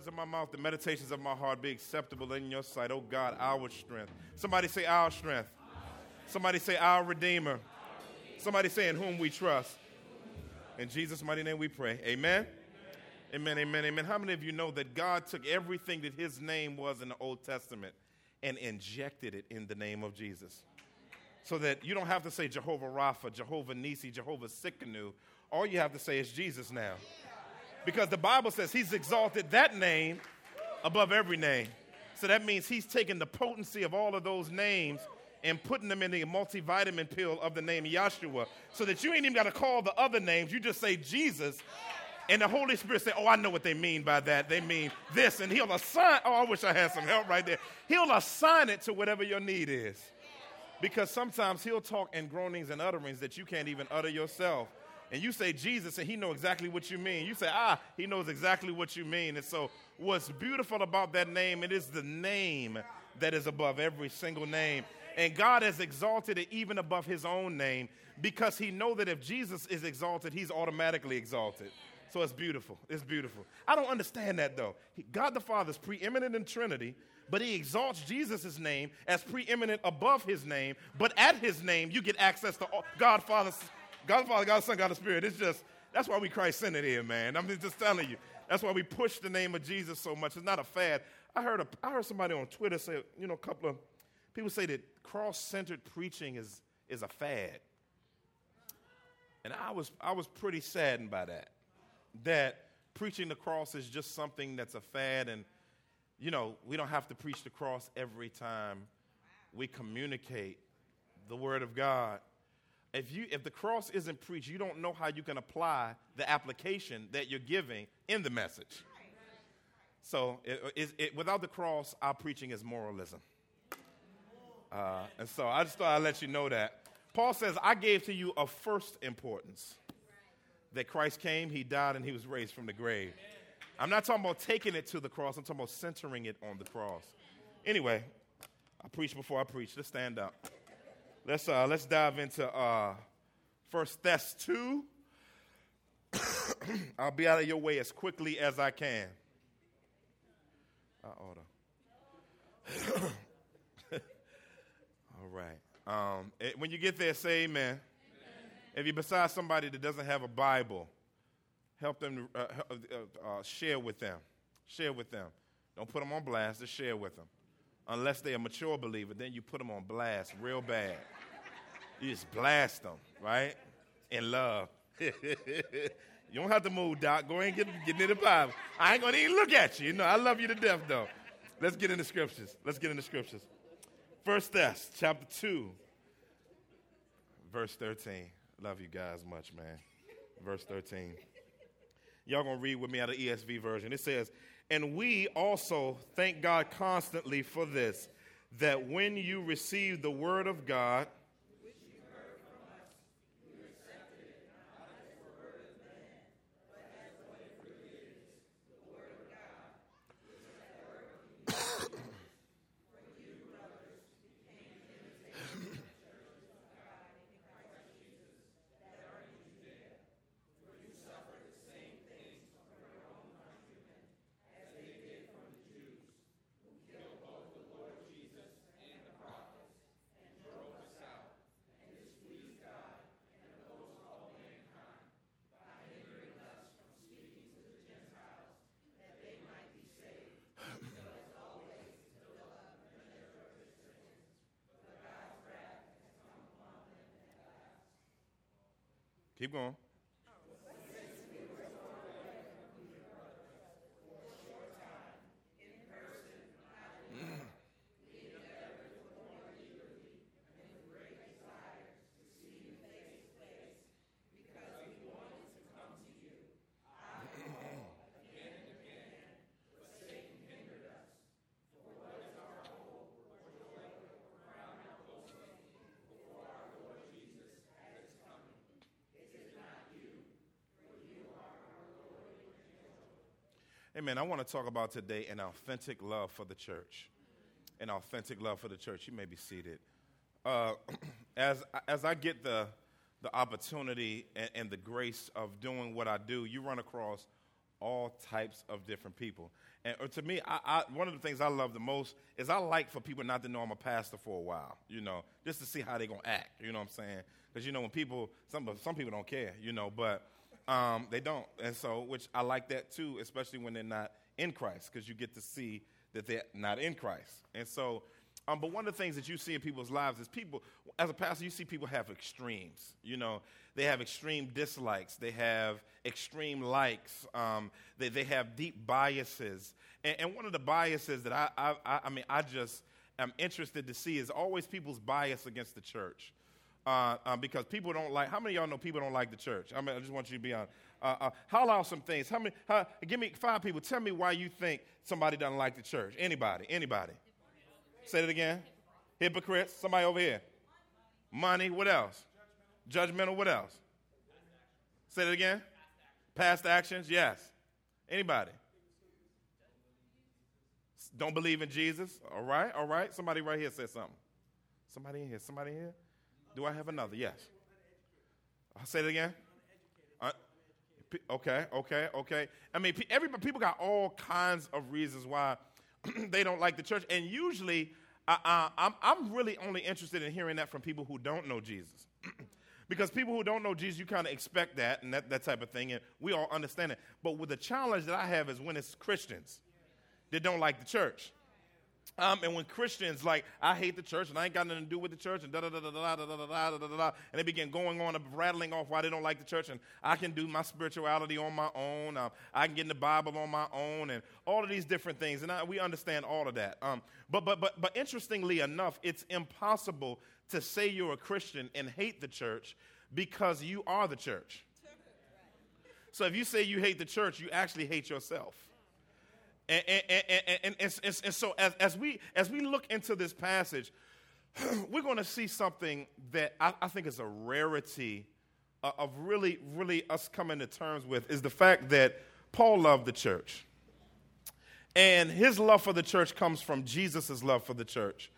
words of my mouth, the meditations of my heart be acceptable in your sight. Oh God, our strength. Somebody say our strength. Somebody say our Redeemer. Somebody say in whom we trust. In Jesus' mighty name we pray. Amen. Amen, amen, amen. How many of you know that God took everything that his name was in the Old Testament and injected it in the name of Jesus? So that you don't have to say Jehovah Rapha, Jehovah Nisi, Jehovah Sikkenu. All you have to say is Jesus now. Because the Bible says he's exalted that name above every name. So that means he's taken the potency of all of those names and putting them in the multivitamin pill of the name Yahshua. So that you ain't even got to call the other names. You just say Jesus. And the Holy Spirit say, oh, I know what they mean by that. They mean this. And he'll assign, oh, I wish I had some help right there. He'll assign it to whatever your need is. Because sometimes he'll talk in groanings and utterings that you can't even utter yourself. And you say Jesus, and he knows exactly what you mean. You say, he knows exactly what you mean. And so what's beautiful about that name, it is the name that is above every single name. And God has exalted it even above his own name because he knows that if Jesus is exalted, he's automatically exalted. So it's beautiful. It's beautiful. I don't understand that, though. God the Father is preeminent in Trinity, but he exalts Jesus' name as preeminent above his name. But at his name, you get access to all, God the Father, God the Son, God the Spirit. It's just, that's why we Christ-centered here, man. I'm just telling you. That's why we push the name of Jesus so much. It's not a fad. I heard somebody on Twitter say, you know, a couple of people say that cross-centered preaching is a fad. And I was pretty saddened by that. That preaching the cross is just something that's a fad, and, you know, we don't have to preach the cross every time we communicate the Word of God. If the cross isn't preached, you don't know how you can apply the application that you're giving in the message. So without the cross, our preaching is moralism. And so I just thought I'd let you know that. Paul says, I gave to you of first importance. That Christ came, he died, and he was raised from the grave. I'm not talking about taking it to the cross. I'm talking about centering it on the cross. Anyway, I preach before I preach. Let's stand up. Let's dive into First Thess 2. I'll be out of your way as quickly as I can. I order. All right. When you get there, say amen. If you're beside somebody that doesn't have a Bible, help them share with them. Share with them. Don't put them on blast. Just share with them. Unless they're a mature believer, then you put them on blast real bad. You just blast them, right? In love. You don't have to move, Doc. Go ahead and get near the Bible. I ain't going to even look at you. You know, I love you to death, though. Let's get into scriptures. First Thess, chapter 2, verse 13. Love you guys much, man. Verse 13. Y'all going to read with me out of ESV version. It says, and we also thank God constantly for this, that when you received the word of God, which you heard from us, you accepted it not as the word of man, but as what it really is, the word of God, which is the word of you. For you, brothers, became imitators. Keep going. Amen. I want to talk about today an authentic love for the church. An authentic love for the church. You may be seated. As I get the opportunity and the grace of doing what I do, you run across all types of different people. And or to me, I one of the things I love the most is I like for people not to know I'm a pastor for a while, you know, just to see how they're going to act, you know what I'm saying? Because, you know, when people, some people don't care, you know, but they don't. And so, which I like that too, especially when they're not in Christ, because you get to see that they're not in Christ. And so, but one of the things that you see in people's lives is people, as a pastor, you see people have extremes. You know, they have extreme dislikes. They have extreme likes. They have deep biases. And one of the biases that I am interested to see is always people's bias against the church. Because people don't like, how many of y'all know people don't like the church? I mean, I just want you to be honest. Holler out some things. Give me 5 people. Tell me why you think somebody doesn't like the church. Anybody. Say it again. Hypocrites. Somebody over here. Money. What else? Judgmental. What else? Say it again. Past actions. Yes. Anybody? Don't believe in Jesus. All right. Somebody right here said something. Somebody in here. Do I have another? Yes. Say it again. Okay. I mean, people got all kinds of reasons why they don't like the church. And usually, I'm really only interested in hearing that from people who don't know Jesus. Because people who don't know Jesus, you kind of expect that and that type of thing, and we all understand it. But with the challenge that I have is when it's Christians that don't like the church. And when Christians, like, I hate the church, and I ain't got nothing to do with the church, and and they begin going on and rattling off why they don't like the church, and I can do my spirituality on my own, I can get in the Bible on my own, and all of these different things, and we understand all of that. But interestingly enough, it's impossible to say you're a Christian and hate the church because you are the church. So if you say you hate the church, you actually hate yourself. And so as we look into this passage, we're going to see something that I think is a rarity of really, really us coming to terms with is the fact that Paul loved the church. And his love for the church comes from Jesus' love for the church.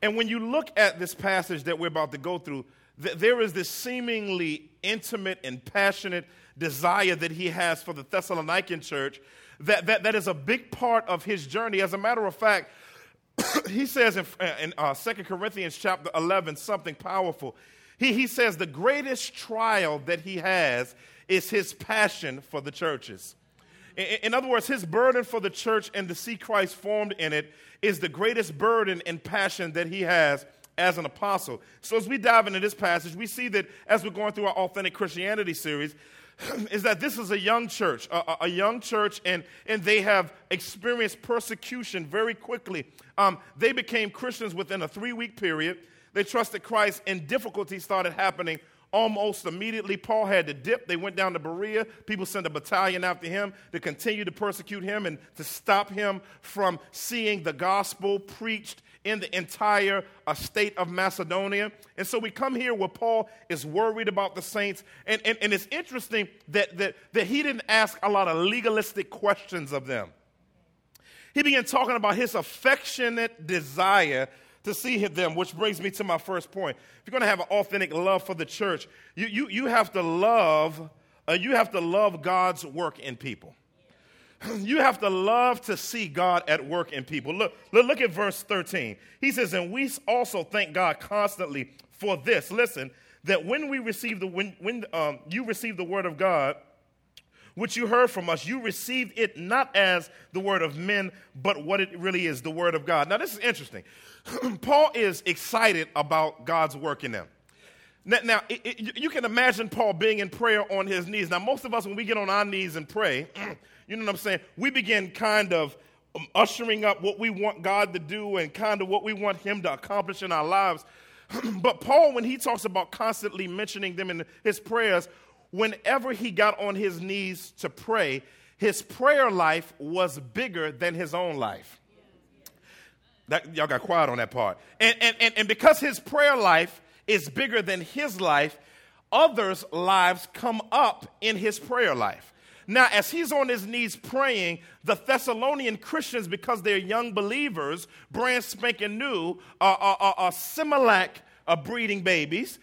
And when you look at this passage that we're about to go through, there is this seemingly intimate and passionate desire that he has for the Thessalonican church that is a big part of his journey. As a matter of fact, he says in 2 Corinthians chapter 11 something powerful. He says the greatest trial that he has is his passion for the churches. In other words, his burden for the church and to see Christ formed in it is the greatest burden and passion that he has as an apostle. So as we dive into this passage, we see that as we're going through our Authentic Christianity series, is that this is a young church, and they have experienced persecution very quickly. They became Christians within a 3-week period. They trusted Christ, and difficulties started happening almost immediately. Paul had to dip. They went down to Berea. People sent a battalion after him to continue to persecute him and to stop him from seeing the gospel preached in the entire state of Macedonia. And so we come here where Paul is worried about the saints. And it's interesting that he didn't ask a lot of legalistic questions of them. He began talking about his affectionate desire to see them, which brings me to my first point. If you're going to have an authentic love for the church, you have to love. You have to love God's work in people. You have to love to see God at work in people. Look at verse 13. He says, and we also thank God constantly for this. Listen, that when we received when you received the word of God, which you heard from us, you received it not as the word of men, but what it really is, the word of God. Now, this is interesting. Paul is excited about God's work in them. Now, you can imagine Paul being in prayer on his knees. Now, most of us, when we get on our knees and pray, you know what I'm saying, we begin kind of ushering up what we want God to do and kind of what we want him to accomplish in our lives. But Paul, when he talks about constantly mentioning them in his prayers, whenever he got on his knees to pray, his prayer life was bigger than his own life. That, y'all got quiet on that part. And because his prayer life is bigger than his life, others' lives come up in his prayer life. Now, as he's on his knees praying, the Thessalonian Christians, because they're young believers, brand spanking new, are similac breeding babies,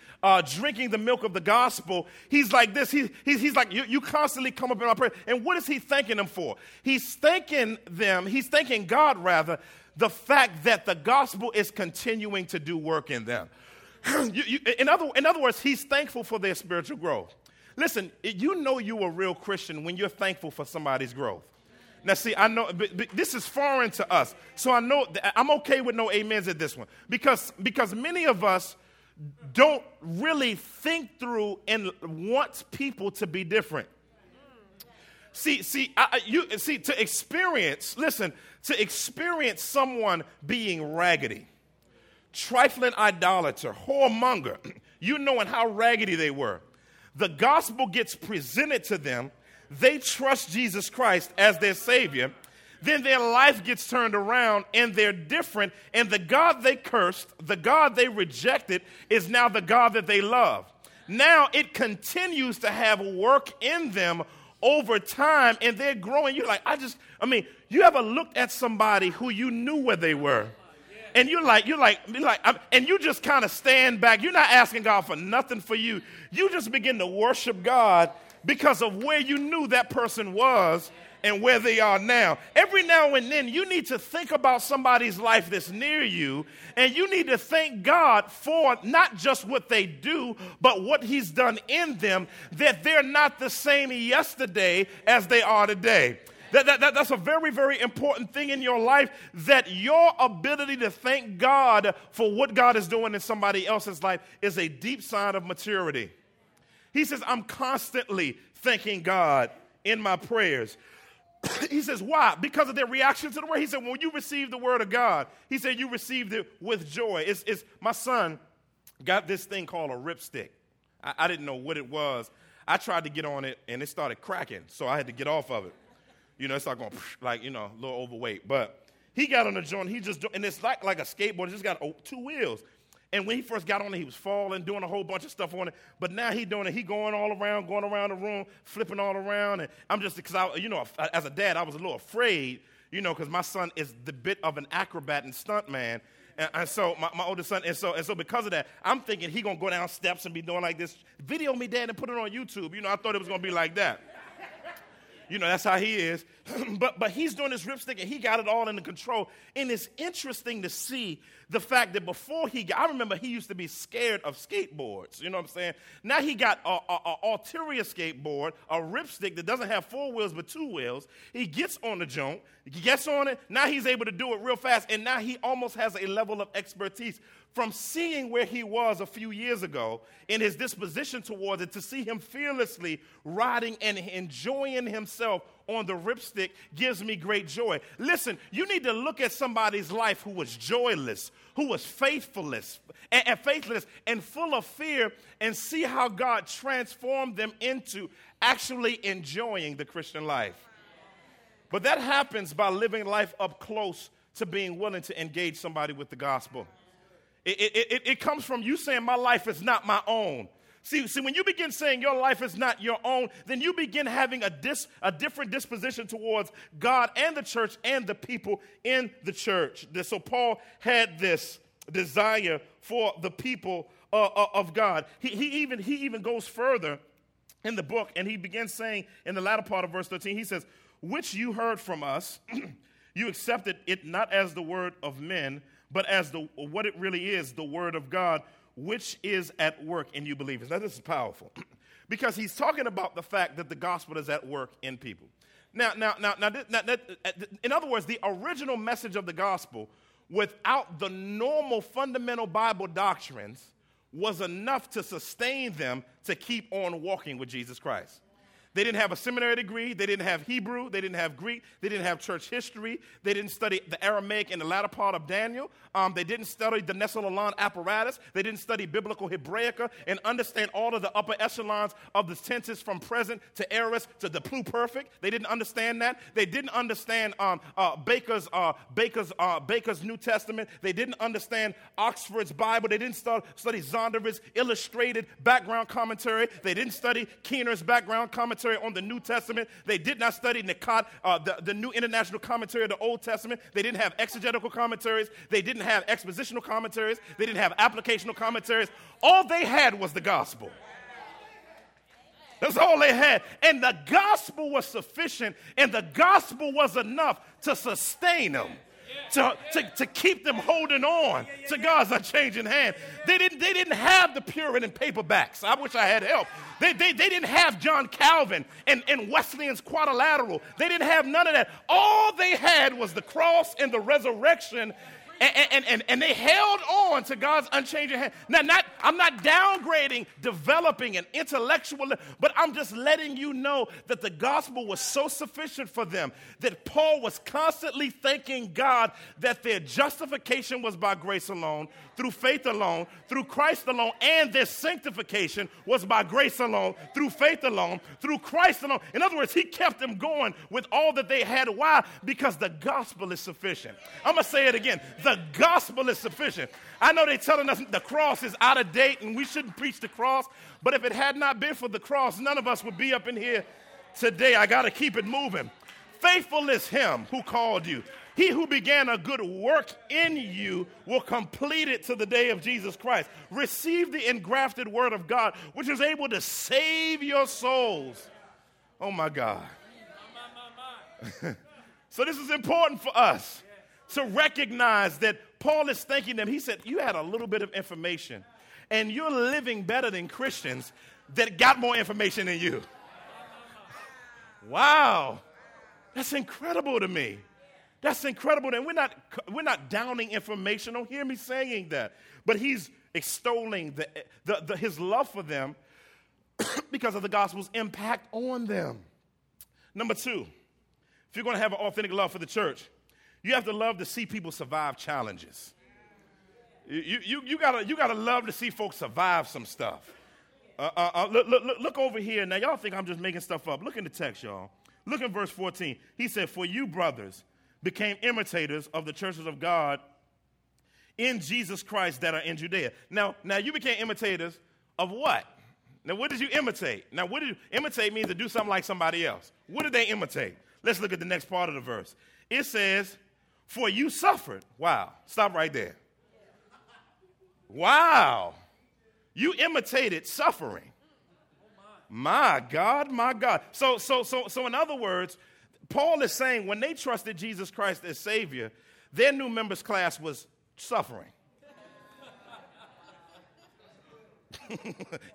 drinking the milk of the gospel. He's like this. He's like, you constantly come up in my prayer. And what is he thanking them for? He's thanking God, rather, the fact that the gospel is continuing to do work in them. In other words, he's thankful for their spiritual growth. Listen, you know you're a real Christian when you're thankful for somebody's growth. Now, see, I know this is foreign to us, so I know I'm okay with no amens at this one because many of us don't really think through and want people to be different. To experience, listen, to experience someone being raggedy, trifling idolater, whoremonger, you knowing how raggedy they were. The gospel gets presented to them. They trust Jesus Christ as their Savior. Then their life gets turned around and they're different. And the God they cursed, the God they rejected, is now the God that they love. Now it continues to have work in them over time and they're growing. You're like, you ever looked at somebody who you knew where they were? And and you just kind of stand back. You're not asking God for nothing for you. You just begin to worship God because of where you knew that person was and where they are now. Every now and then, you need to think about somebody's life that's near you, and you need to thank God for not just what they do, but what he's done in them, that they're not the same yesterday as they are today. That's a very, very important thing in your life, that your ability to thank God for what God is doing in somebody else's life is a deep sign of maturity. He says, I'm constantly thanking God in my prayers. He says, why? Because of their reaction to the word. He said, when you receive the word of God, he said, you received it with joy. My son got this thing called a ripstick. I didn't know what it was. I tried to get on it, and it started cracking, so I had to get off of it. You know, it's not going a little overweight. But he got on the joint. And it's like a skateboard. It's just got two wheels. And when he first got on it, he was falling, doing a whole bunch of stuff on it. But now he's doing it. He's going around the room, flipping all around. And I'm just, because as a dad, I was a little afraid, because my son is the bit of an acrobat and stunt man. And so my oldest son, and so because of that, I'm thinking he's going to go down steps and be doing like this. Video me, Dad, and put it on YouTube. I thought it was going to be like that. That's how he is. But he's doing this ripstick, and he got it all under control. And it's interesting to see the fact that I remember he used to be scared of skateboards. You know what I'm saying? Now he got an ulterior skateboard, a ripstick that doesn't have four wheels but two wheels. He gets on the junk. He gets on it. Now he's able to do it real fast. And now he almost has a level of expertise. From seeing where he was a few years ago in his disposition towards it, to see him fearlessly riding and enjoying himself on the ripstick gives me great joy. Listen, you need to look at somebody's life who was joyless, who was faithless and full of fear, and see how God transformed them into actually enjoying the Christian life. But that happens by living life up close to being willing to engage somebody with the gospel. It comes from you saying, my life is not my own. See, when you begin saying your life is not your own, then you begin having a different disposition towards God and the church and the people in the church. So Paul had this desire for the people of God. He even goes further in the book, and he begins saying in the latter part of verse 13, he says, which you heard from us, you accepted it not as the word of men, but as what it really is, the word of God, which is at work in you believers. Now, this is powerful because he's talking about the fact that the gospel is at work in people. Now, in other words, the original message of the gospel without the normal fundamental Bible doctrines was enough to sustain them to keep on walking with Jesus Christ. They didn't have a seminary degree. They didn't have Hebrew. They didn't have Greek. They didn't have church history. They didn't study the Aramaic in the latter part of Daniel. They didn't study the Nestle-Aland apparatus. They didn't study biblical Hebraica and understand all of the upper echelons of the tenses from present to aorist to the pluperfect. They didn't understand that. They didn't understand Baker's New Testament. They didn't understand Oxford's Bible. They didn't study Zondervan's illustrated background commentary. They didn't study Keener's background commentary. commentary on the New Testament. They did not study the New International Commentary of the Old Testament. They didn't have exegetical commentaries. They didn't have expositional commentaries. They didn't have applicational commentaries. All they had was the gospel. That's all they had. And the gospel was sufficient, and the gospel was enough to sustain them. To keep them holding on to God's unchanging hand. They didn't have the Puritan paperbacks. I wish I had help. They didn't have John Calvin and Wesleyan's quadrilateral. They didn't have none of that. All they had was the cross and the resurrection, and they held on to God's unchanging hand. Now, I'm not downgrading, developing an intellectual, but I'm just letting you know that the gospel was so sufficient for them that Paul was constantly thanking God that their justification was by grace alone, through faith alone, through Christ alone, and their sanctification was by grace alone, through faith alone, through Christ alone. In other words, he kept them going with all that they had. Why? Because the gospel is sufficient. I'm going to say it again. The gospel is sufficient. I know they're telling us the cross is out of date and we shouldn't preach the cross, but if it had not been for the cross, none of us would be up in here today. I got to keep it moving. Faithful is him who called you. He who began a good work in you will complete it to the day of Jesus Christ. Receive the engrafted word of God, which is able to save your souls. Oh, my God. So this is important for us to recognize that Paul is thanking them. He said, you had a little bit of information, and you're living better than Christians that got more information than you. Wow. That's incredible to me. That's incredible. And we're not downing information. Don't hear me saying that. But he's extolling his love for them because of the gospel's impact on them. Number two, if you're going to have an authentic love for the church, you have to love to see people survive challenges. You gotta love to see folks survive some stuff. Look over here. Now, y'all think I'm just making stuff up. Look in the text, y'all. Look in verse 14. He said, for you, brothers, became imitators of the churches of God in Jesus Christ that are in Judea. Now you became imitators of what? Now, what did you imitate? Now, what did you imitate means to do something like somebody else. What did they imitate? Let's look at the next part of the verse. It says, for you suffered. Wow. Stop right there. Wow. You imitated suffering. My God, my God. So in other words, Paul is saying when they trusted Jesus Christ as Savior, their new members class was suffering.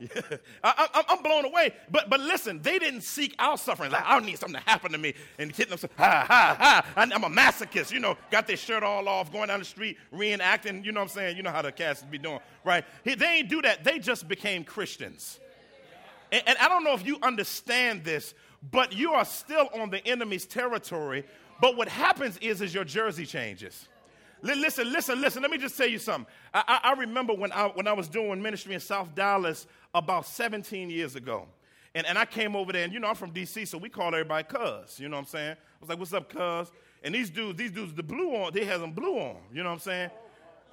Yeah. I'm blown away. But listen, they didn't seek out suffering. Like, I don't need something to happen to me. And hitting them, I'm a masochist, you know, got their shirt all off, going down the street, reenacting, you know what I'm saying? You know how the cats be doing, right? They ain't do that. They just became Christians. And I don't know if you understand this, but you are still on the enemy's territory. But what happens is your jersey changes. Listen. Let me just tell you something. I remember when I was doing ministry in South Dallas about 17 years ago. And I came over there, and, you know, I'm from D.C., so we call everybody cuz. You know what I'm saying? I was like, what's up, cuz? And these dudes, the blue on, they had them blue on. You know what I'm saying?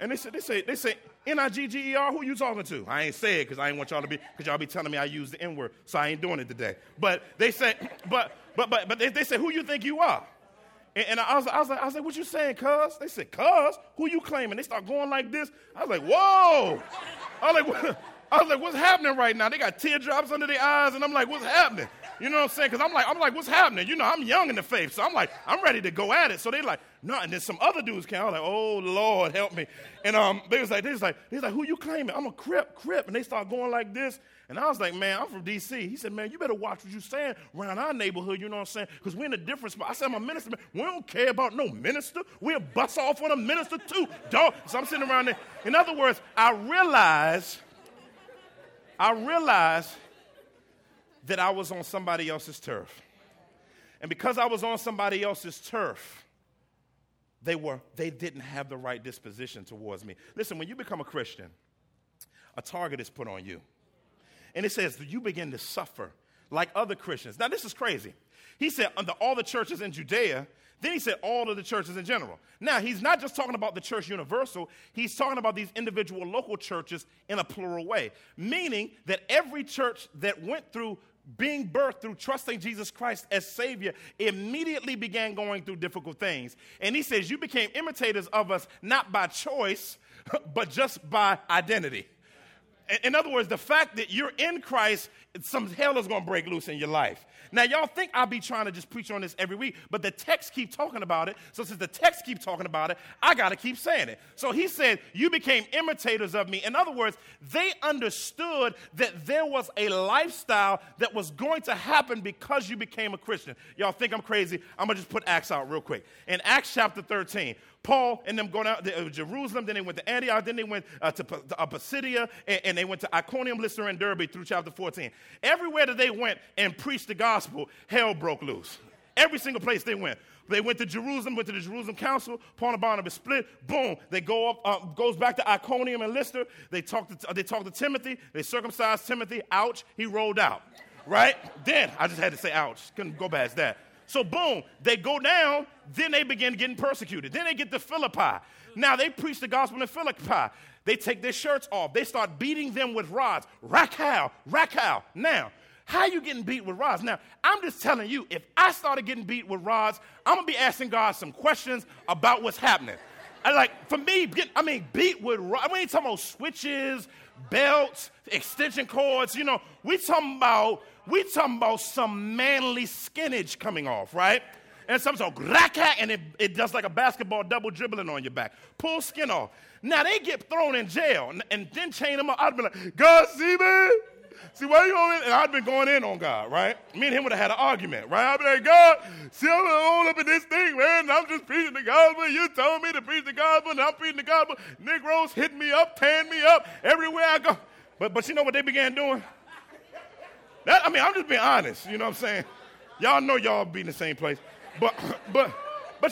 And they say, N-I-G-G-E-R, who you talking to? I ain't say it because I ain't want y'all to be, because y'all be telling me I use the N-word, so I ain't doing it today. But they say, but they say, who you think you are? And I was like, what you saying, cuz? They said, cuz? Who you claiming? They start going like this. I was like, whoa. I was like, what's happening right now? They got teardrops under their eyes, and I'm like, what's happening? You know what I'm saying? Because I'm like, what's happening? You know, I'm young in the faith, so I'm like, I'm ready to go at it. So they like, no, and then some other dudes came. I was like, oh, Lord, help me. And they was like, who you claiming? I'm a Crip. And they start going like this. And I was like, man, I'm from D.C. He said, man, you better watch what you saying around our neighborhood, you know what I'm saying? Because we're in a different spot. I said, I'm a minister. Man, we don't care about no minister. We'll bust off on a minister too, dog. So I'm sitting around there. In other words, I realized that I was on somebody else's turf. And because I was on somebody else's turf, they didn't have the right disposition towards me. Listen, when you become a Christian, a target is put on you. And it says you begin to suffer like other Christians. Now, this is crazy. He said under all the churches in Judea. Then he said all of the churches in general. Now, he's not just talking about the church universal. He's talking about these individual local churches in a plural way, meaning that every church that went through being birthed through trusting Jesus Christ as Savior, immediately began going through difficult things. And he says, you became imitators of us, not by choice, but just by identity. In other words, the fact that you're in Christ, some hell is going to break loose in your life. Now, y'all think I'll be trying to just preach on this every week, but the text keep talking about it. So since the text keep talking about it, I got to keep saying it. So he said, you became imitators of me. In other words, they understood that there was a lifestyle that was going to happen because you became a Christian. Y'all think I'm crazy? I'm going to just put Acts out real quick. In Acts chapter 13, Paul and them going out to Jerusalem, then they went to Antioch, then they went to Pisidia, and they went to Iconium, Lystra, and Derbe through chapter 14. Everywhere that they went and preached the gospel, hell broke loose. Every single place they went. They went to Jerusalem, went to the Jerusalem Council. Paul and Barnabas split. Boom. They go up, goes back to Iconium and Lystra. They talk to Timothy. They circumcised Timothy. Ouch. He rolled out. Right? Then, I just had to say ouch. Couldn't go past that. So boom, they go down, then they begin getting persecuted. Then they get to Philippi. Now they preach the gospel in Philippi. They take their shirts off. They start beating them with rods. Rack how. Now, how you getting beat with rods? Now, I'm just telling you, if I started getting beat with rods, I'm going to be asking God some questions about what's happening. Beat with rods. We ain't talking about switches, belts, extension cords. You know, we talking about some manly skinage coming off, right? And some sort of graka, and it does like a basketball double dribbling on your back. Pull skin off. Now, they get thrown in jail, and then chain them up. I'd be like, God, see, man? See, why you on it? And I'd been going in on God, right? Me and him would have had an argument, right? I'd be like, God, see, I'm all up in this thing, man. And I'm just preaching the gospel. You're telling me to preach the gospel, and I'm preaching the gospel. Negroes hit me up, tan me up, everywhere I go. But you know what they began doing? I'm just being honest, you know what I'm saying? Y'all know y'all be in the same place. But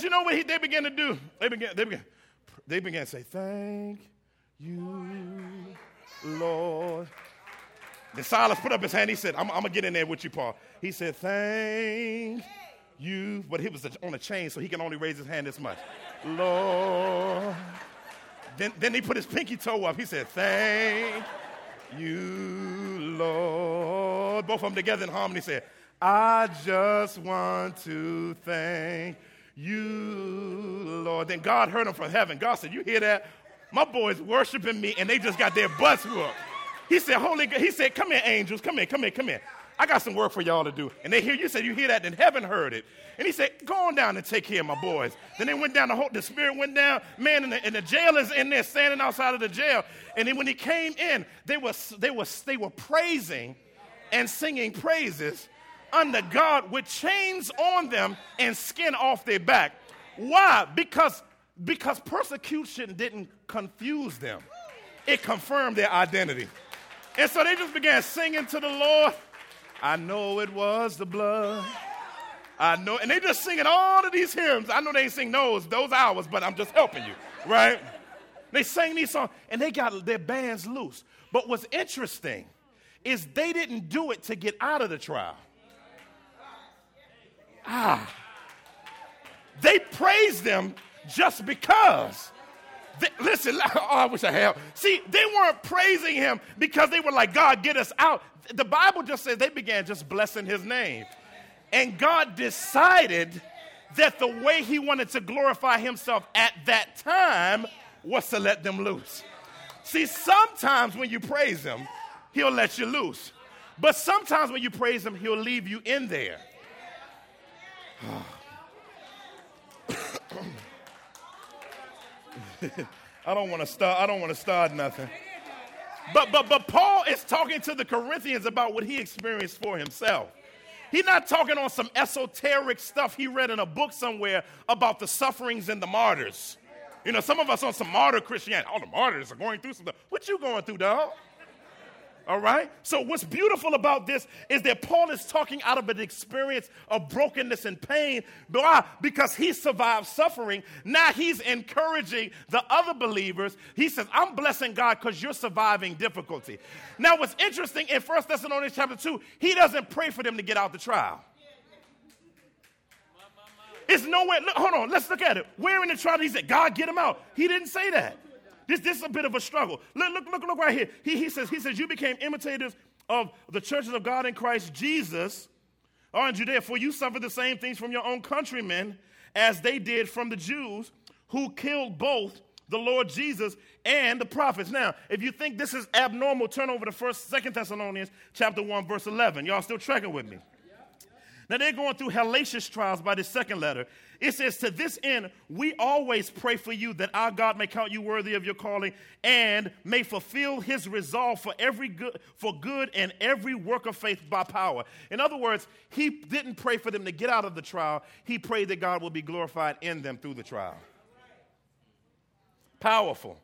you know what they began to do? They began to say, thank you, Lord. Then Silas put up his hand. He said, I'm going to get in there with you, Paul. He said, thank you. But he was on a chain, so he can only raise his hand this much. Lord. Then he put his pinky toe up. He said, thank you, Lord. Both of them together in harmony said, I just want to thank you, Lord. Then God heard him from heaven. God said, you hear that? My boys worshiping me, and they just got their butts whooped. He said, come here, angels. Come here. I got some work for y'all to do. And they hear you said, you hear that? Then heaven heard it. And he said, go on down and take care of my boys. Then they went down, the spirit went down. Man, and the jailers in there standing outside of the jail. And then when he came in, they were praising and singing praises unto God with chains on them and skin off their back. Why? Because persecution didn't confuse them. It confirmed their identity. And so they just began singing to the Lord. I know it was the blood. I know. And they just singing all of these hymns. I know they ain't sing those hours, but I'm just helping you, right? They sang these songs, and they got their bands loose. But what's interesting is they didn't do it to get out of the trial. They praised them just because. I wish I had. See, they weren't praising him because they were like, God, get us out. The Bible just says they began just blessing his name. And God decided that the way he wanted to glorify himself at that time was to let them loose. See, sometimes when you praise him, he'll let you loose. But sometimes when you praise him, he'll leave you in there. I don't want to start nothing. But Paul is talking to the Corinthians about what he experienced for himself. He's not talking on some esoteric stuff he read in a book somewhere about the sufferings and the martyrs. You know, some of us on some martyr Christianity. All the martyrs are going through some stuff. What you going through, dog? All right? So what's beautiful about this is that Paul is talking out of an experience of brokenness and pain. Why? Because he survived suffering. Now he's encouraging the other believers. He says, I'm blessing God because you're surviving difficulty. Now what's interesting, in 1 Thessalonians chapter 2, he doesn't pray for them to get out the trial. It's nowhere. Look, hold on. Let's look at it. Where in the trial he said, God, get him out? He didn't say that. This is a bit of a struggle. Look right here. He says, you became imitators of the churches of God in Christ Jesus are in Judea, for you suffer the same things from your own countrymen as they did from the Jews who killed both the Lord Jesus and the prophets. Now, if you think this is abnormal, turn over to Second Thessalonians chapter 1, verse 11. Y'all still tracking with me? Now, they're going through hellacious trials by this second letter. It says, to this end, we always pray for you that our God may count you worthy of your calling and may fulfill his resolve for good and every work of faith by power. In other words, he didn't pray for them to get out of the trial. He prayed that God will be glorified in them through the trial. Powerful.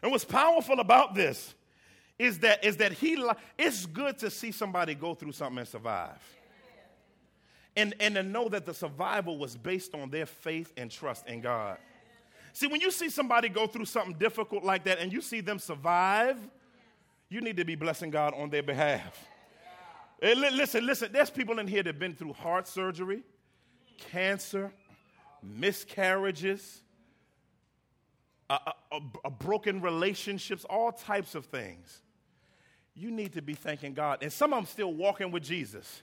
And what's powerful about this is that it's good to see somebody go through something and survive. And to know that the survival was based on their faith and trust in God. See, when you see somebody go through something difficult like that and you see them survive, you need to be blessing God on their behalf. Yeah. Hey, listen, there's people in here that have been through heart surgery, cancer, miscarriages, broken relationships, all types of things. You need to be thanking God. And some of them still walking with Jesus.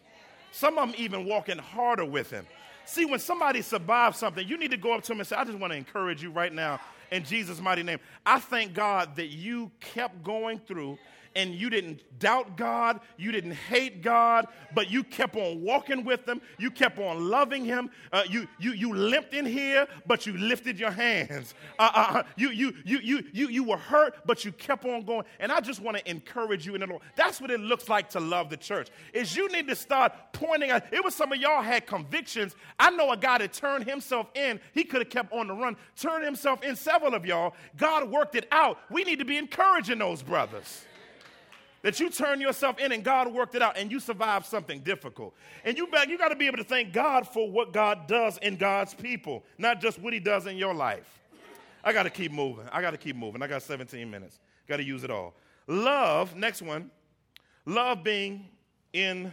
Some of them even walking harder with him. See, when somebody survives something, you need to go up to him and say, I just want to encourage you right now in Jesus' mighty name. I thank God that you kept going through and you didn't doubt God, you didn't hate God, but you kept on walking with him, you kept on loving him. You limped in here, but you lifted your hands. You were hurt, but you kept on going. And I just want to encourage you in the Lord. That's what it looks like to love the church. Is you need to start pointing out. It was some of y'all had convictions. I know a guy that turned himself in. He could have kept on the run. Turned himself in. Several of y'all. God worked it out. We need to be encouraging those brothers. That you turn yourself in and God worked it out and you survived something difficult. And you got to be able to thank God for what God does in God's people, not just what he does in your life. I got to keep moving. I got 17 minutes. Got to use it all. Love, next one, love being in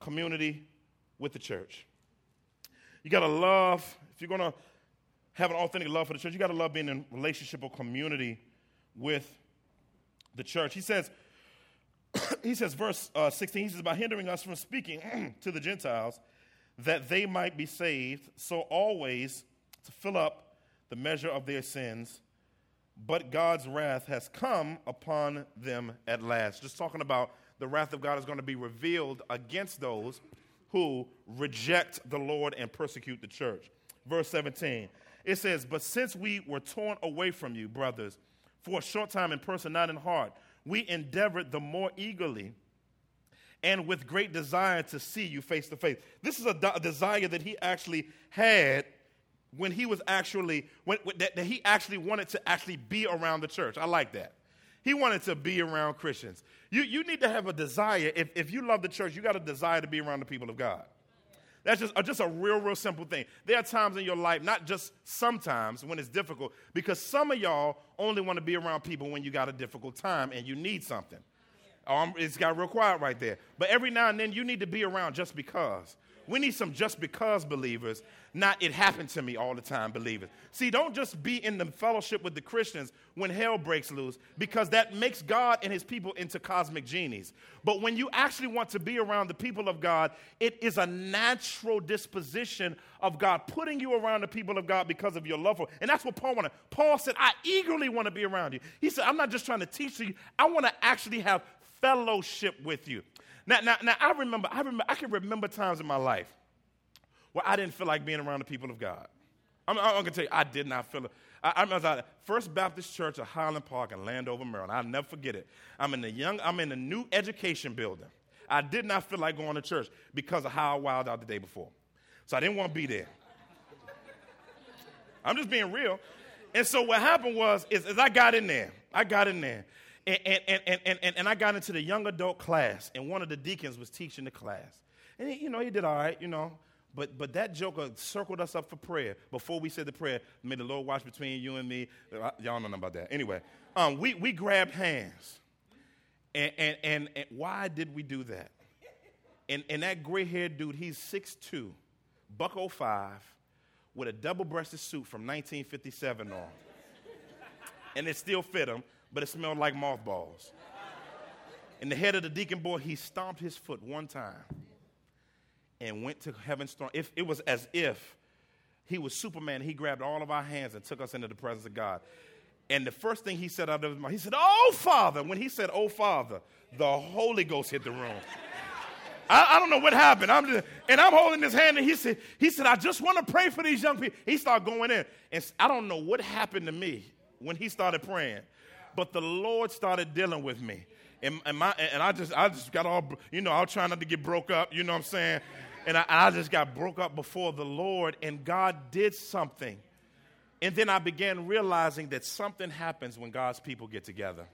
community with the church. You got to love, if you're going to have an authentic love for the church, you got to love being in relationship or community with the church. He says, verse 16, he says, by hindering us from speaking to the Gentiles, that they might be saved, so always to fill up the measure of their sins, but God's wrath has come upon them at last. Just talking about the wrath of God is going to be revealed against those who reject the Lord and persecute the church. Verse 17, it says, but since we were torn away from you, brothers, for a short time in person, not in heart, we endeavored the more eagerly and with great desire to see you face to face. This is a desire that he actually had when he was actually, that he actually wanted to actually be around the church. I like that. He wanted to be around Christians. You need to have a desire. If you love the church, you got a desire to be around the people of God. That's just a real simple thing. There are times in your life, not just sometimes when it's difficult, because some of y'all only want to be around people when you got a difficult time and you need something. It's got real quiet right there. But every now and then you need to be around just because. We need some just because believers, not it happened to me all the time believers. See, don't just be in the fellowship with the Christians when hell breaks loose, because that makes God and his people into cosmic genies. But when you actually want to be around the people of God, it is a natural disposition of God putting you around the people of God because of your love for. And that's what Paul wanted. Paul said, I eagerly want to be around you. He said, I'm not just trying to teach you. I want to actually have fellowship with you. Now, I can remember times in my life where I didn't feel like being around the people of God. I'm going to tell you, I did not feel it. I was at First Baptist Church of Highland Park in Landover, Maryland. I'll never forget it. I'm in the new education building. I did not feel like going to church because of how I wilded out the day before. So I didn't want to be there. I'm just being real. And so what happened was, is I got in there. And I got into the young adult class, and one of the deacons was teaching the class. And, he did all right, But that joker circled us up for prayer. Before we said the prayer, may the Lord watch between you and me. Y'all know nothing about that. Anyway, we grabbed hands. And why did we do that? And that gray-haired dude, he's 6'2", buck 05, with a double-breasted suit from 1957 on. And it still fit him. But it smelled like mothballs. And the head of the deacon boy, he stomped his foot one time and went to heaven's throne. It was as if he was Superman. He grabbed all of our hands and took us into the presence of God. And the first thing he said out of his mouth, he said, "Oh, Father." When he said, "Oh, Father," the Holy Ghost hit the room. I don't know what happened. I'm holding his hand, and he said, "I just want to pray for these young people." He started going in. And I don't know what happened to me when he started praying, but the Lord started dealing with me. And I just got all, I was trying not to get broke up, you know what I'm saying? And I just got broke up before the Lord, and God did something. And then I began realizing that something happens when God's people get together.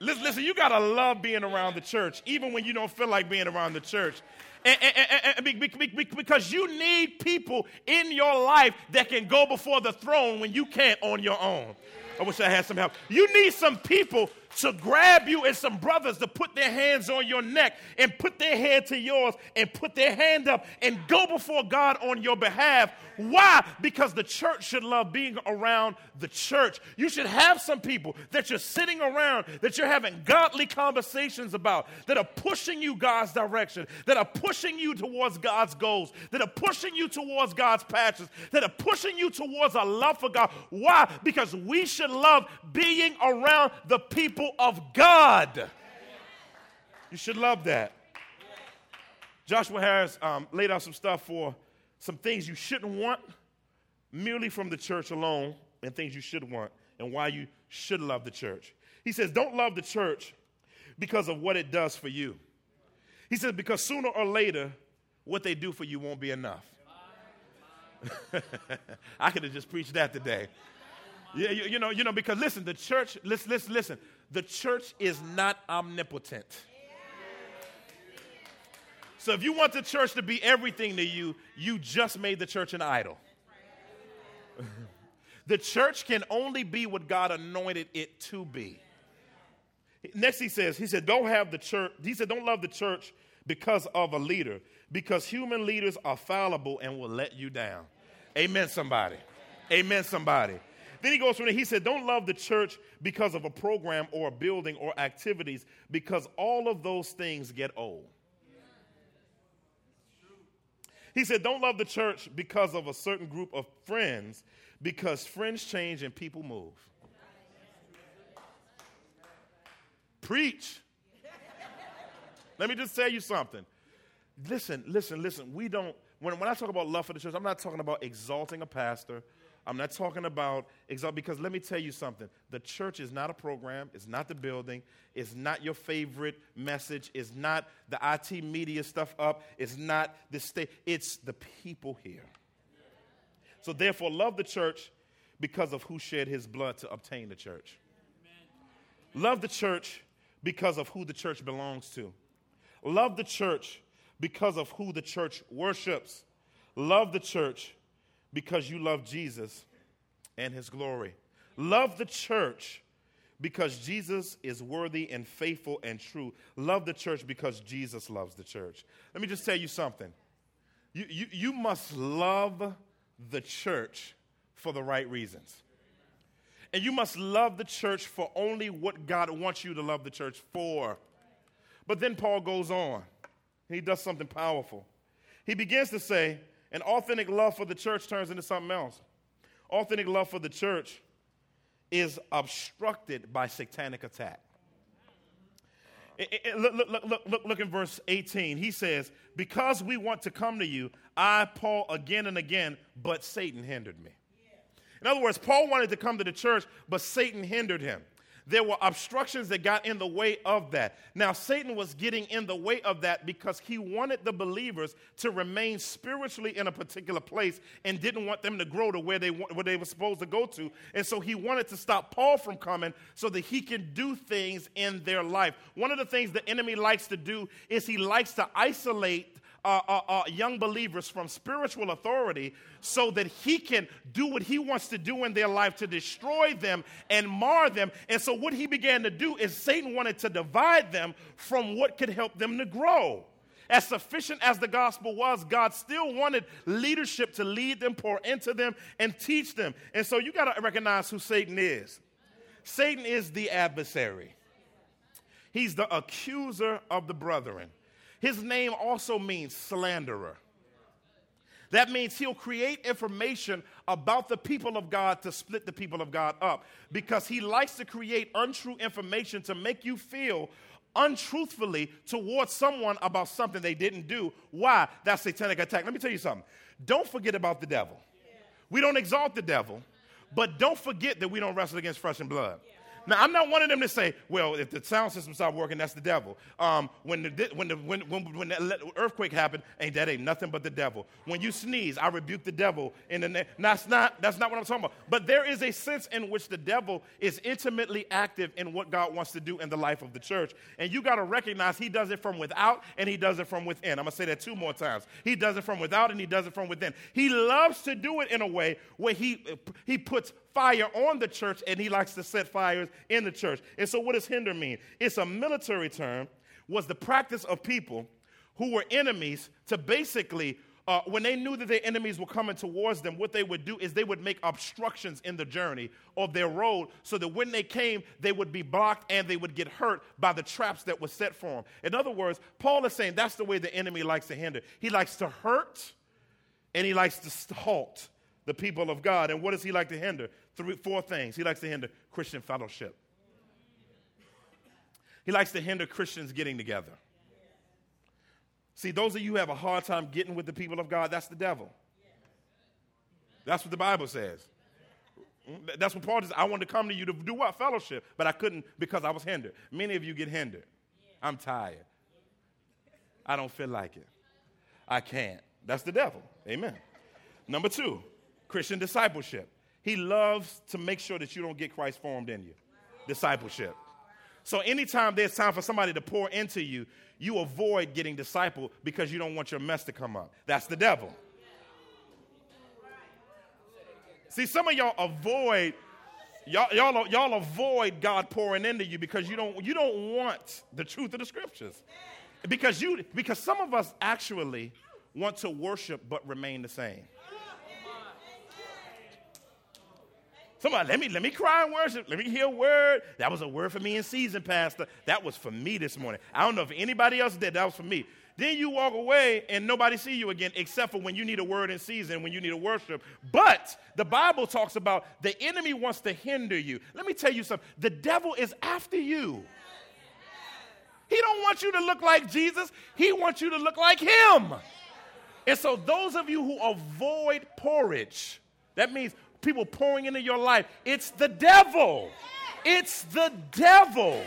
Listen, you got to love being around the church, even when you don't feel like being around the church. And because you need people in your life that can go before the throne when you can't on your own. I wish I had some help. You need some people to grab you and some brothers to put their hands on your neck and put their head to yours and put their hand up and go before God on your behalf. Why? Because the church should love being around the church. You should have some people that you're sitting around, that you're having godly conversations about, that are pushing you God's direction, that are pushing you towards God's goals, that are pushing you towards God's passions, that are pushing you towards a love for God. Why? Because we should love being around the people of God. You should love that. Joshua Harris laid out some stuff for some things you shouldn't want merely from the church alone, and things you should want and why you should love the church. He says, don't love the church because of what it does for you. He says, because sooner or later, what they do for you won't be enough. I could have just preached that today. Yeah, because listen, the church, listen. The church is not omnipotent. So if you want the church to be everything to you, you just made the church an idol. The church can only be what God anointed it to be. Next he said, don't love the church because of a leader, because human leaders are fallible and will let you down. Amen, somebody. Amen, somebody. Then he goes from there, he said, don't love the church because of a program or a building or activities, because all of those things get old. He said, don't love the church because of a certain group of friends, because friends change and people move. Preach. Let me just tell you something. Listen. We don't, when I talk about love for the church, I'm not talking about exalting a pastor. I'm not talking about, because let me tell you something. The church is not a program. It's not the building. It's not your favorite message. It's not the IT media stuff up. It's not the state. It's the people here. So therefore, love the church because of who shed his blood to obtain the church. Love the church because of who the church belongs to. Love the church because of who the church worships. Love the church because you love Jesus and his glory. Love the church because Jesus is worthy and faithful and true. Love the church because Jesus loves the church. Let me just tell you something. You must love the church for the right reasons. And you must love the church for only what God wants you to love the church for. But then Paul goes on, and he does something powerful. He begins to say, and authentic love for the church turns into something else. Authentic love for the church is obstructed by satanic attack. Look in verse 18. He says, because we want to come to you, I, Paul, again and again, but Satan hindered me. In other words, Paul wanted to come to the church, but Satan hindered him. There were obstructions that got in the way of that. Now, Satan was getting in the way of that because he wanted the believers to remain spiritually in a particular place and didn't want them to grow to where they were supposed to go to. And so he wanted to stop Paul from coming so that he can do things in their life. One of the things the enemy likes to do is he likes to isolate young believers from spiritual authority so that he can do what he wants to do in their life to destroy them and mar them. And so what he began to do is Satan wanted to divide them from what could help them to grow. As sufficient as the gospel was, God still wanted leadership to lead them, pour into them, and teach them. And so you got to recognize who Satan is. Satan is the adversary. He's the accuser of the brethren. His name also means slanderer. That means he'll create information about the people of God to split the people of God up, because he likes to create untrue information to make you feel untruthfully towards someone about something they didn't do. Why? That's satanic attack. Let me tell you something. Don't forget about the devil. We don't exalt the devil, but don't forget that we don't wrestle against flesh and blood. Now, I'm not one of them to say, well, if the sound system stopped working, that's the devil. When the earthquake happened, ain't nothing but the devil. When you sneeze, I rebuke the devil in the name. That's not what I'm talking about. But there is a sense in which the devil is intimately active in what God wants to do in the life of the church. And you got to recognize he does it from without and he does it from within. I'm going to say that 2 more times. He does it from without and he does it from within. He loves to do it in a way where he puts fire on the church, and he likes to set fires in the church. And so what does hinder mean? It's a military term, was the practice of people who were enemies to basically, when they knew that their enemies were coming towards them, what they would do is they would make obstructions in the journey of their road so that when they came, they would be blocked and they would get hurt by the traps that were set for them. In other words, Paul is saying that's the way the enemy likes to hinder. He likes to hurt, and he likes to halt the people of God. And what does he like to hinder? 4 things. He likes to hinder Christian fellowship. He likes to hinder Christians getting together. See, those of you who have a hard time getting with the people of God, that's the devil. That's what the Bible says. That's what Paul says. I wanted to come to you to do what? Fellowship. But I couldn't because I was hindered. Many of you get hindered. I'm tired. I don't feel like it. I can't. That's the devil. Amen. Number 2. Christian discipleship. He loves to make sure that you don't get Christ formed in you. Wow. Discipleship. So anytime there's time for somebody to pour into you, you avoid getting discipled because you don't want your mess to come up. That's the devil. See, some of y'all avoid, y'all avoid God pouring into you because you don't want the truth of the scriptures. Because some of us actually want to worship but remain the same. Somebody, let me cry and worship. Let me hear a word. That was a word for me in season, Pastor. That was for me this morning. I don't know if anybody else did. That was for me. Then you walk away and nobody see you again except for when you need a word in season, when you need a worship. But the Bible talks about the enemy wants to hinder you. Let me tell you something. The devil is after you. He don't want you to look like Jesus. He wants you to look like him. And so those of you who avoid porridge, that means people pouring into your life, it's the devil. It's the devil.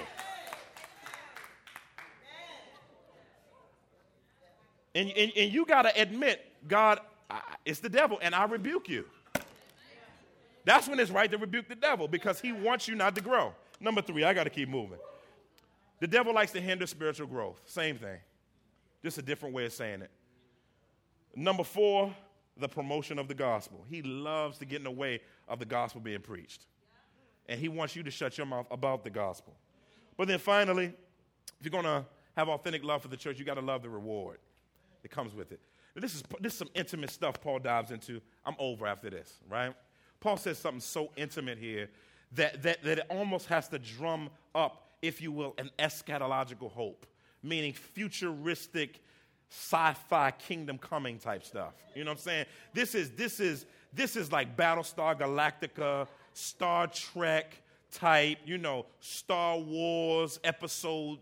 And you got to admit, God, it's the devil, and I rebuke you. That's when it's right to rebuke the devil, because he wants you not to grow. Number 3, I got to keep moving. The devil likes to hinder spiritual growth. Same thing. Just a different way of saying it. Number 4, the promotion of the gospel. He loves to get in the way of the gospel being preached. And he wants you to shut your mouth about the gospel. But then finally, if you're going to have authentic love for the church, you got to love the reward that comes with it. Now, this is some intimate stuff Paul dives into. I'm over after this, right? Paul says something so intimate here that it almost has to drum up, if you will, an eschatological hope, meaning futuristic sci-fi kingdom coming type stuff. You know what I'm saying? This is like Battlestar Galactica, Star Trek type, you know, Star Wars episode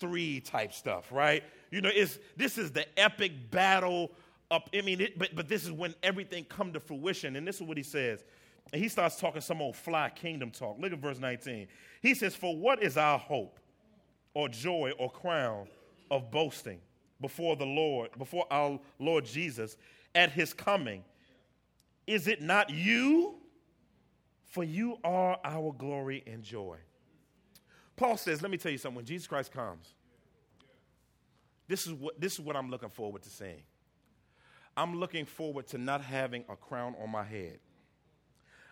3 type stuff, right? You know, this is the epic battle up. I mean, but this is when everything come to fruition. And this is what he says. And he starts talking some old fly kingdom talk. Look at verse 19. He says, "For what is our hope or joy or crown of boasting before the Lord, before our Lord Jesus, at his coming? Is it not you? For you are our glory and joy." Paul says, let me tell you something. When Jesus Christ comes, this is what I'm looking forward to seeing. I'm looking forward to not having a crown on my head.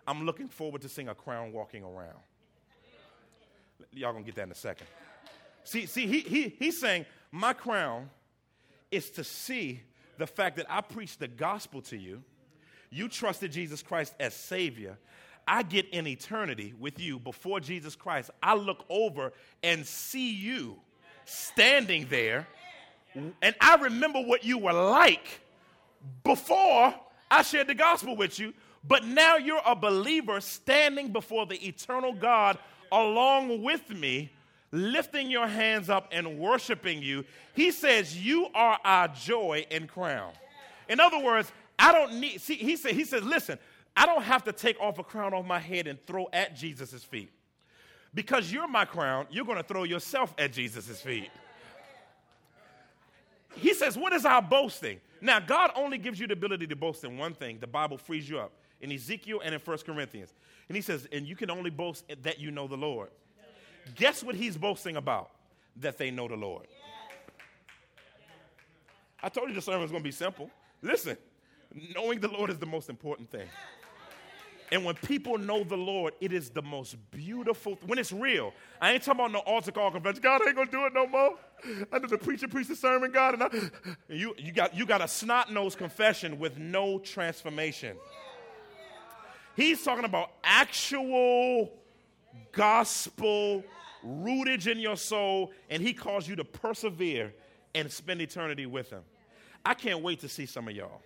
I'm looking forward to seeing a crown walking around. Y'all gonna get that in a second. See, he's saying, my crown is to see the fact that I preached the gospel to you. You trusted Jesus Christ as Savior. I get in eternity with you before Jesus Christ. I look over and see you standing there, and I remember what you were like before I shared the gospel with you, but now you're a believer standing before the eternal God along with me, lifting your hands up and worshiping you. He says, you are our joy and crown. In other words, I don't need, see, he says, listen, I don't have to take off a crown off my head and throw at Jesus' feet. Because you're my crown, you're going to throw yourself at Jesus' feet. He says, what is our boasting? Now, God only gives you the ability to boast in one thing. The Bible frees you up in Ezekiel and in 1 Corinthians. And he says, and you can only boast that you know the Lord. Guess what he's boasting about? That they know the Lord. I told you the sermon was going to be simple. Listen, knowing the Lord is the most important thing. And when people know the Lord, it is the most beautiful. When it's real, I ain't talking about no altar call confession. God, I ain't gonna do it no more. I did the preacher preach the sermon, God, and you got a snot-nosed confession with no transformation. He's talking about actual gospel rootage in your soul, and he calls you to persevere and spend eternity with him. I can't wait to see some of y'all.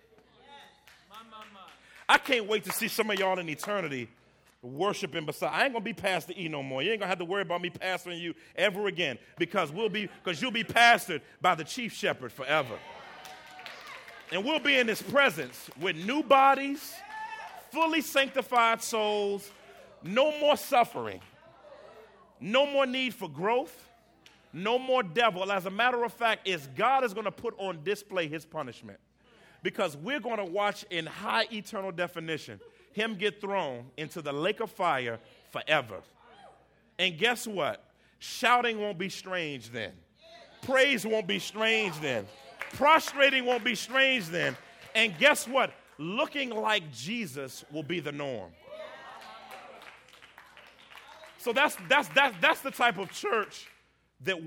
I can't wait to see some of y'all in eternity worshiping beside. I ain't going to be Pastor E no more. You ain't going to have to worry about me pastoring you ever again because you'll be pastored by the chief shepherd forever. And we'll be in his presence with new bodies, fully sanctified souls, no more suffering, no more need for growth, no more devil. As a matter of fact, God is going to put on display his punishment. Because we're going to watch in high eternal definition him get thrown into the lake of fire forever. And guess what? Shouting won't be strange then. Praise won't be strange then. Prostrating won't be strange then. And guess what? Looking like Jesus will be the norm. So that's the type of church that's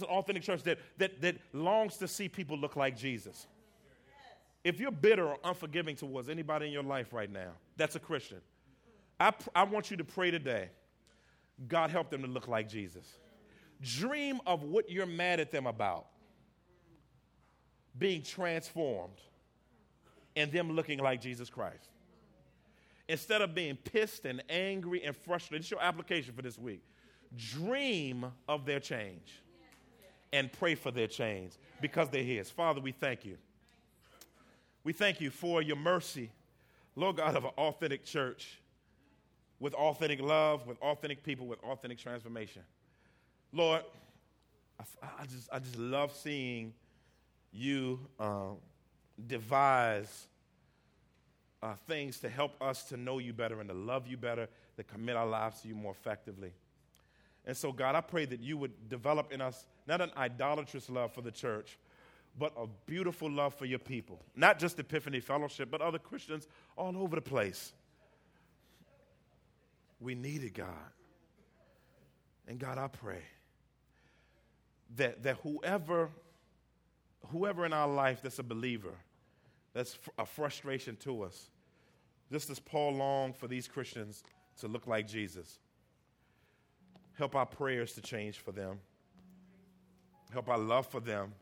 an authentic church that longs to see people look like Jesus. If you're bitter or unforgiving towards anybody in your life right now, that's a Christian. I want you to pray today. God, help them to look like Jesus. Dream of what you're mad at them about being transformed and them looking like Jesus Christ. Instead of being pissed and angry and frustrated, it's your application for this week. Dream of their change and pray for their change because they're his. Father, we thank you. We thank you for your mercy, Lord God, of an authentic church with authentic love, with authentic people, with authentic transformation. Lord, I just love seeing you devise things to help us to know you better and to love you better, to commit our lives to you more effectively. And so, God, I pray that you would develop in us not an idolatrous love for the church, but a beautiful love for your people. Not just Epiphany Fellowship, but other Christians all over the place. We need it, God. And, God, I pray that whoever in our life that's a believer, that's a frustration to us, just as Paul longed for these Christians to look like Jesus, help our prayers to change for them. Help our love for them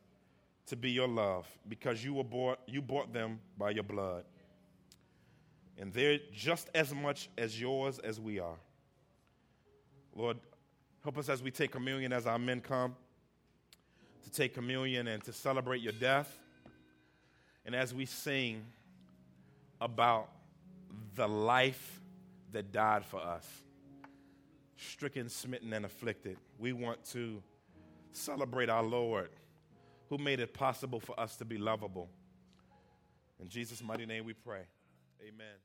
to be your love because you bought them by your blood. And they're just as much as yours as we are. Lord, help us as we take communion, as our men come, to take communion and to celebrate your death. And as we sing about the life that died for us, stricken, smitten, and afflicted. We want to celebrate our Lord who made it possible for us to be lovable. In Jesus' mighty name we pray. Amen.